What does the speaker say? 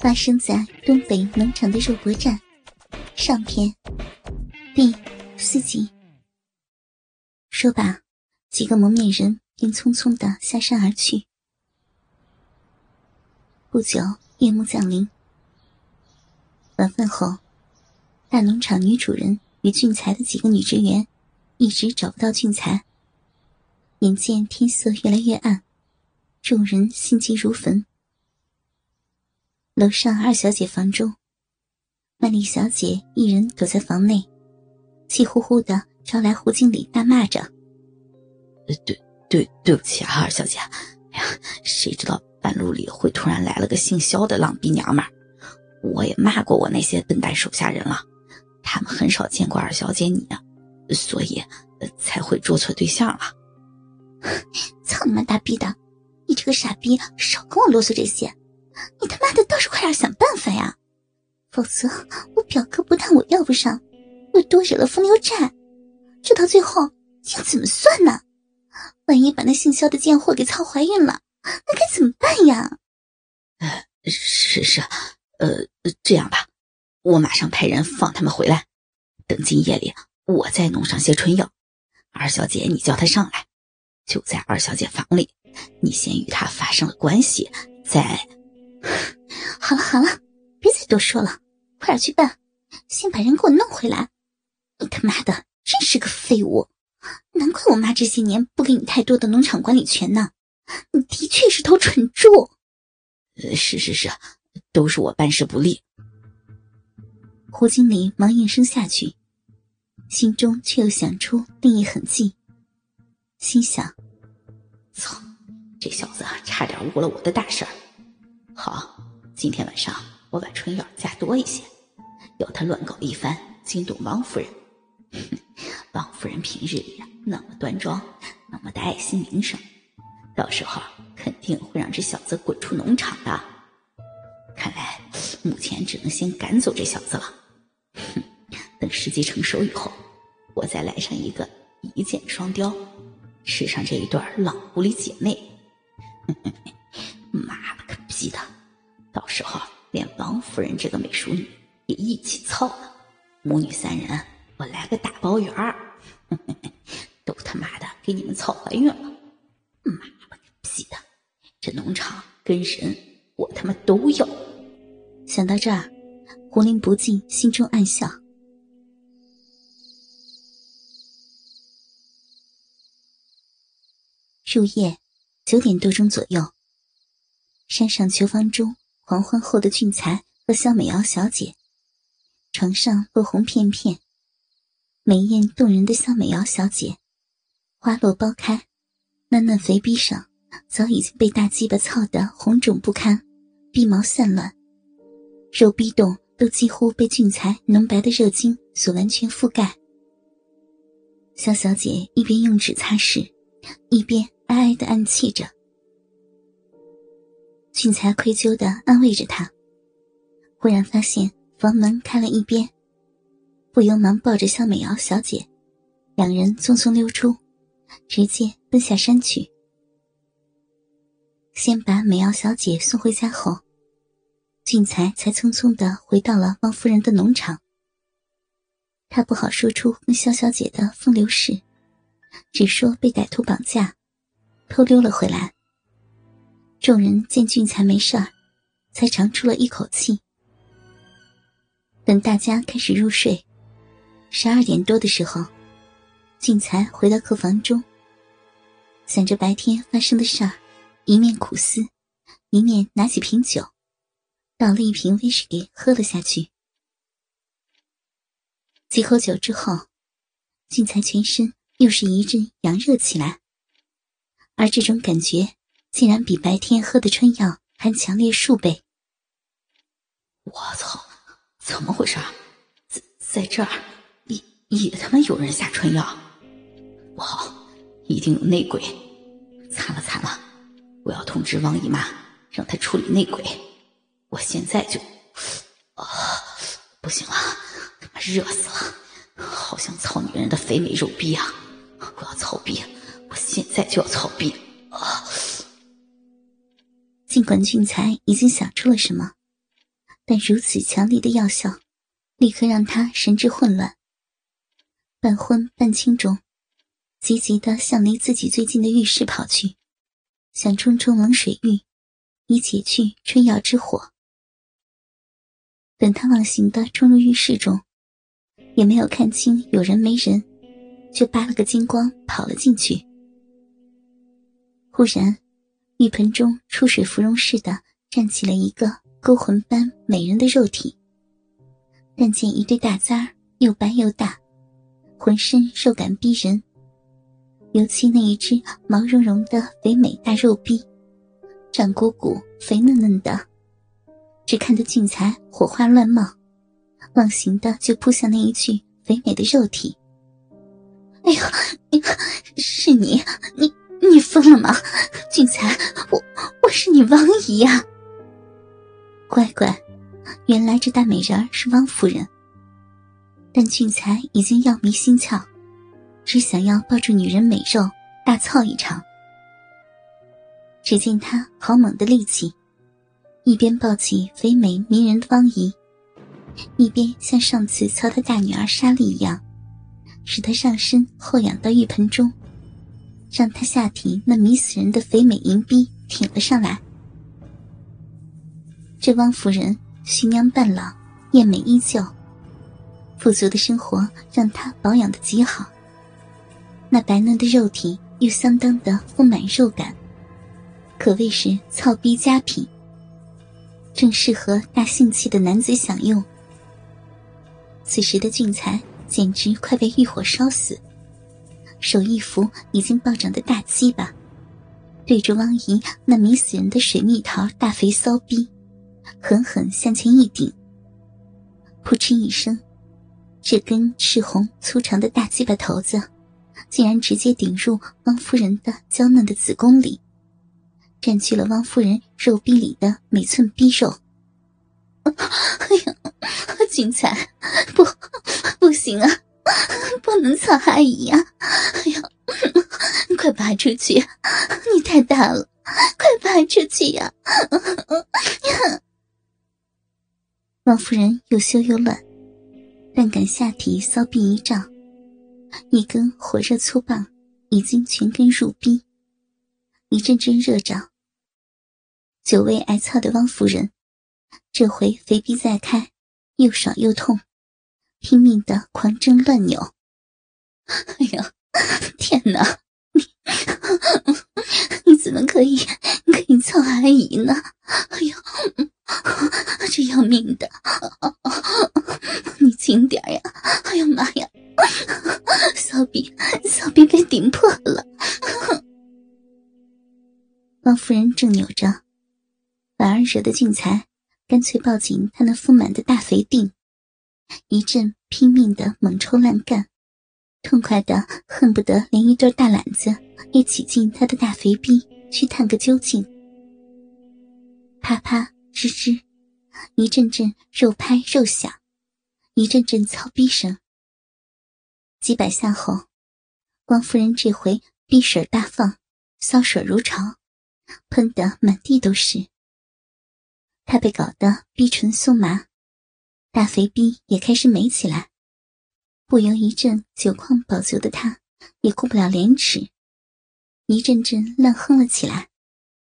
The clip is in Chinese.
发生在东北农场的肉搏战上篇第4集。说罢，几个蒙面人便匆匆地下山而去。不久，夜幕降临。晚饭后，大农场女主人与俊才的几个女职员一直找不到俊才。眼见天色越来越暗，众人心急如焚。楼上二小姐房中，曼丽小姐一人躲在房内，气呼呼地招来胡经理大骂着：“对不起啊，二小姐，哎呀，谁知道半路里会突然来了个姓肖的浪逼娘们儿。我也骂过我那些笨蛋手下人了，他们很少见过二小姐你，所以才会捉错对象了。”“操你妈大逼的，你这个傻逼，少跟我啰嗦这些！你他妈的倒是快点想办法呀，否则我表哥不但我要不上，又多惹了风流债，这到最后要怎么算呢？万一把那姓肖的贱货给操怀孕了，那该怎么办呀？”“是，这样吧，我马上派人放他们回来，等今夜里我再弄上些春药，二小姐你叫她上来，就在二小姐房里，你先与她发生了关系，再……”“好了，别再多说了，快点去办，先把人给我弄回来。你他妈的真是个废物，难怪我妈这些年不给你太多的农场管理权呢，你的确是头蠢猪。”“是，都是我办事不力。”胡经理忙应声下去，心中却又想出另一狠计，心想：操，这小子差点误了我的大事儿。好，今天晚上我把春药加多一些，要他乱搞一番，惊动王夫人。王夫人平日里那么端庄，那么的爱惜名声，到时候肯定会让这小子滚出农场的。看来目前只能先赶走这小子了。等时机成熟以后，我再来上一个一箭双雕，吃上这一对老狐狸姐妹。妈了个逼的，到时候连王夫人这个美淑女也一起操了，母女三人我来个大包圆儿。都他妈的给你们操怀孕了，妈了个逼的，这农场跟人我他妈都要。想到这儿，胡林不禁心中暗笑。入夜9点多钟左右，山上囚房中狂欢后的俊才和肖美瑶小姐，床上落红片片，美艳动人的肖美瑶小姐花落包开，那嫩肥逼上早已经被大鸡巴操得红肿不堪，逼毛散乱，肉逼洞都几乎被俊才浓白的热精所完全覆盖。肖小姐一边用纸擦拭，一边哀哀地暗泣着。俊才愧疚地安慰着他，忽然发现房门开了一边，不由忙抱着肖美瑶小姐，两人匆匆溜出，直接奔下山去。先把美瑶小姐送回家后，俊才才匆匆地回到了汪夫人的农场。他不好说出跟肖小姐的风流事，只说被歹徒绑架偷溜了回来。众人见俊才没事儿，才长出了一口气。等大家开始入睡，12点多的时候，俊才回到客房中，想着白天发生的事儿，一面苦思，一面拿起瓶酒，倒了一瓶威士忌喝了下去。几口酒之后，俊才全身又是一阵阳热起来，而这种感觉竟然比白天喝的春药还强烈数倍。我操，怎么回事？在这儿也他妈有人下春药？不好，一定有内鬼。惨了，我要通知汪姨妈，让她处理内鬼。我现在就……不行了，他妈热死了，好想操女人的肥美肉逼啊！我要操逼，我现在就要操逼啊！尽管俊才已经想出了什么，但如此强力的药效立刻让他神志混乱，半昏半清中急急地向离自己最近的浴室跑去，想冲冲冷水浴以解去春药之火。等他忘形地冲入浴室中，也没有看清有人没人，却扒了个精光跑了进去。忽然浴盆中出水芙蓉似的站起了一个勾魂般美人的肉体，但见一对大簪又白又大，浑身肉感逼人，尤其那一只毛茸茸的肥美大肉臂，胀鼓鼓肥嫩嫩的，只看得俊才火花乱冒，忘形的就扑向那一具肥美的肉体。哎呦，是你疯了吗？俊才，我是你汪姨呀！乖乖，原来这大美人是汪夫人。但俊才已经药迷心窍，只想要抱住女人美肉大操一场。只见他好猛的力气，一边抱起肥美迷人的汪姨，一边像上次操他大女儿莎莉一样，使她上身后仰到浴盆中，让他下体那迷死人的肥美银逼挺了上来。这汪夫人徐娘半老，艳美依旧，富足的生活让她保养得极好，那白嫩的肉体又相当的丰满肉感，可谓是操逼佳品，正适合大性气的男子享用。此时的俊才简直快被欲火烧死，手一扶已经暴涨的大鸡巴，对着汪姨那迷死人的水蜜桃大肥骚逼狠狠向前一顶，扑哧一声，这根赤红粗长的大鸡巴头子竟然直接顶入汪夫人的娇嫩的子宫里，占据了汪夫人肉壁里的每寸逼肉。哎呀，俊才，不行啊，不能操阿姨呀！哎呀，快拔出去！你太大了，快拔出去呀！王夫人又羞又乱，但感下体骚臂一胀，一根火热粗棒已经全根入逼，一阵阵热胀。久未挨操的汪夫人，这回肥逼再开，又爽又痛，拼命的狂挣乱扭。哎呀，天哪，你怎么可以操阿姨呢？哎呀，这要命的！你轻点呀！哎呀妈呀，骚逼被顶破了！汪夫人正扭着，反而惹得俊才干脆抱紧她那丰满的大肥腚，一阵拼命的猛抽烂干，痛快的恨不得连一对大懒子也挤进他的大肥逼去探个究竟。啪啪吱吱，一阵阵肉拍肉响，一阵阵操逼声。几百下后，汪夫人这回逼水大放，骚水如潮，喷得满地都是。她被搞得逼唇松麻，大肥逼也开始美起来，不由一阵久旷饱足的他也顾不了廉耻，一阵阵乱哼了起来。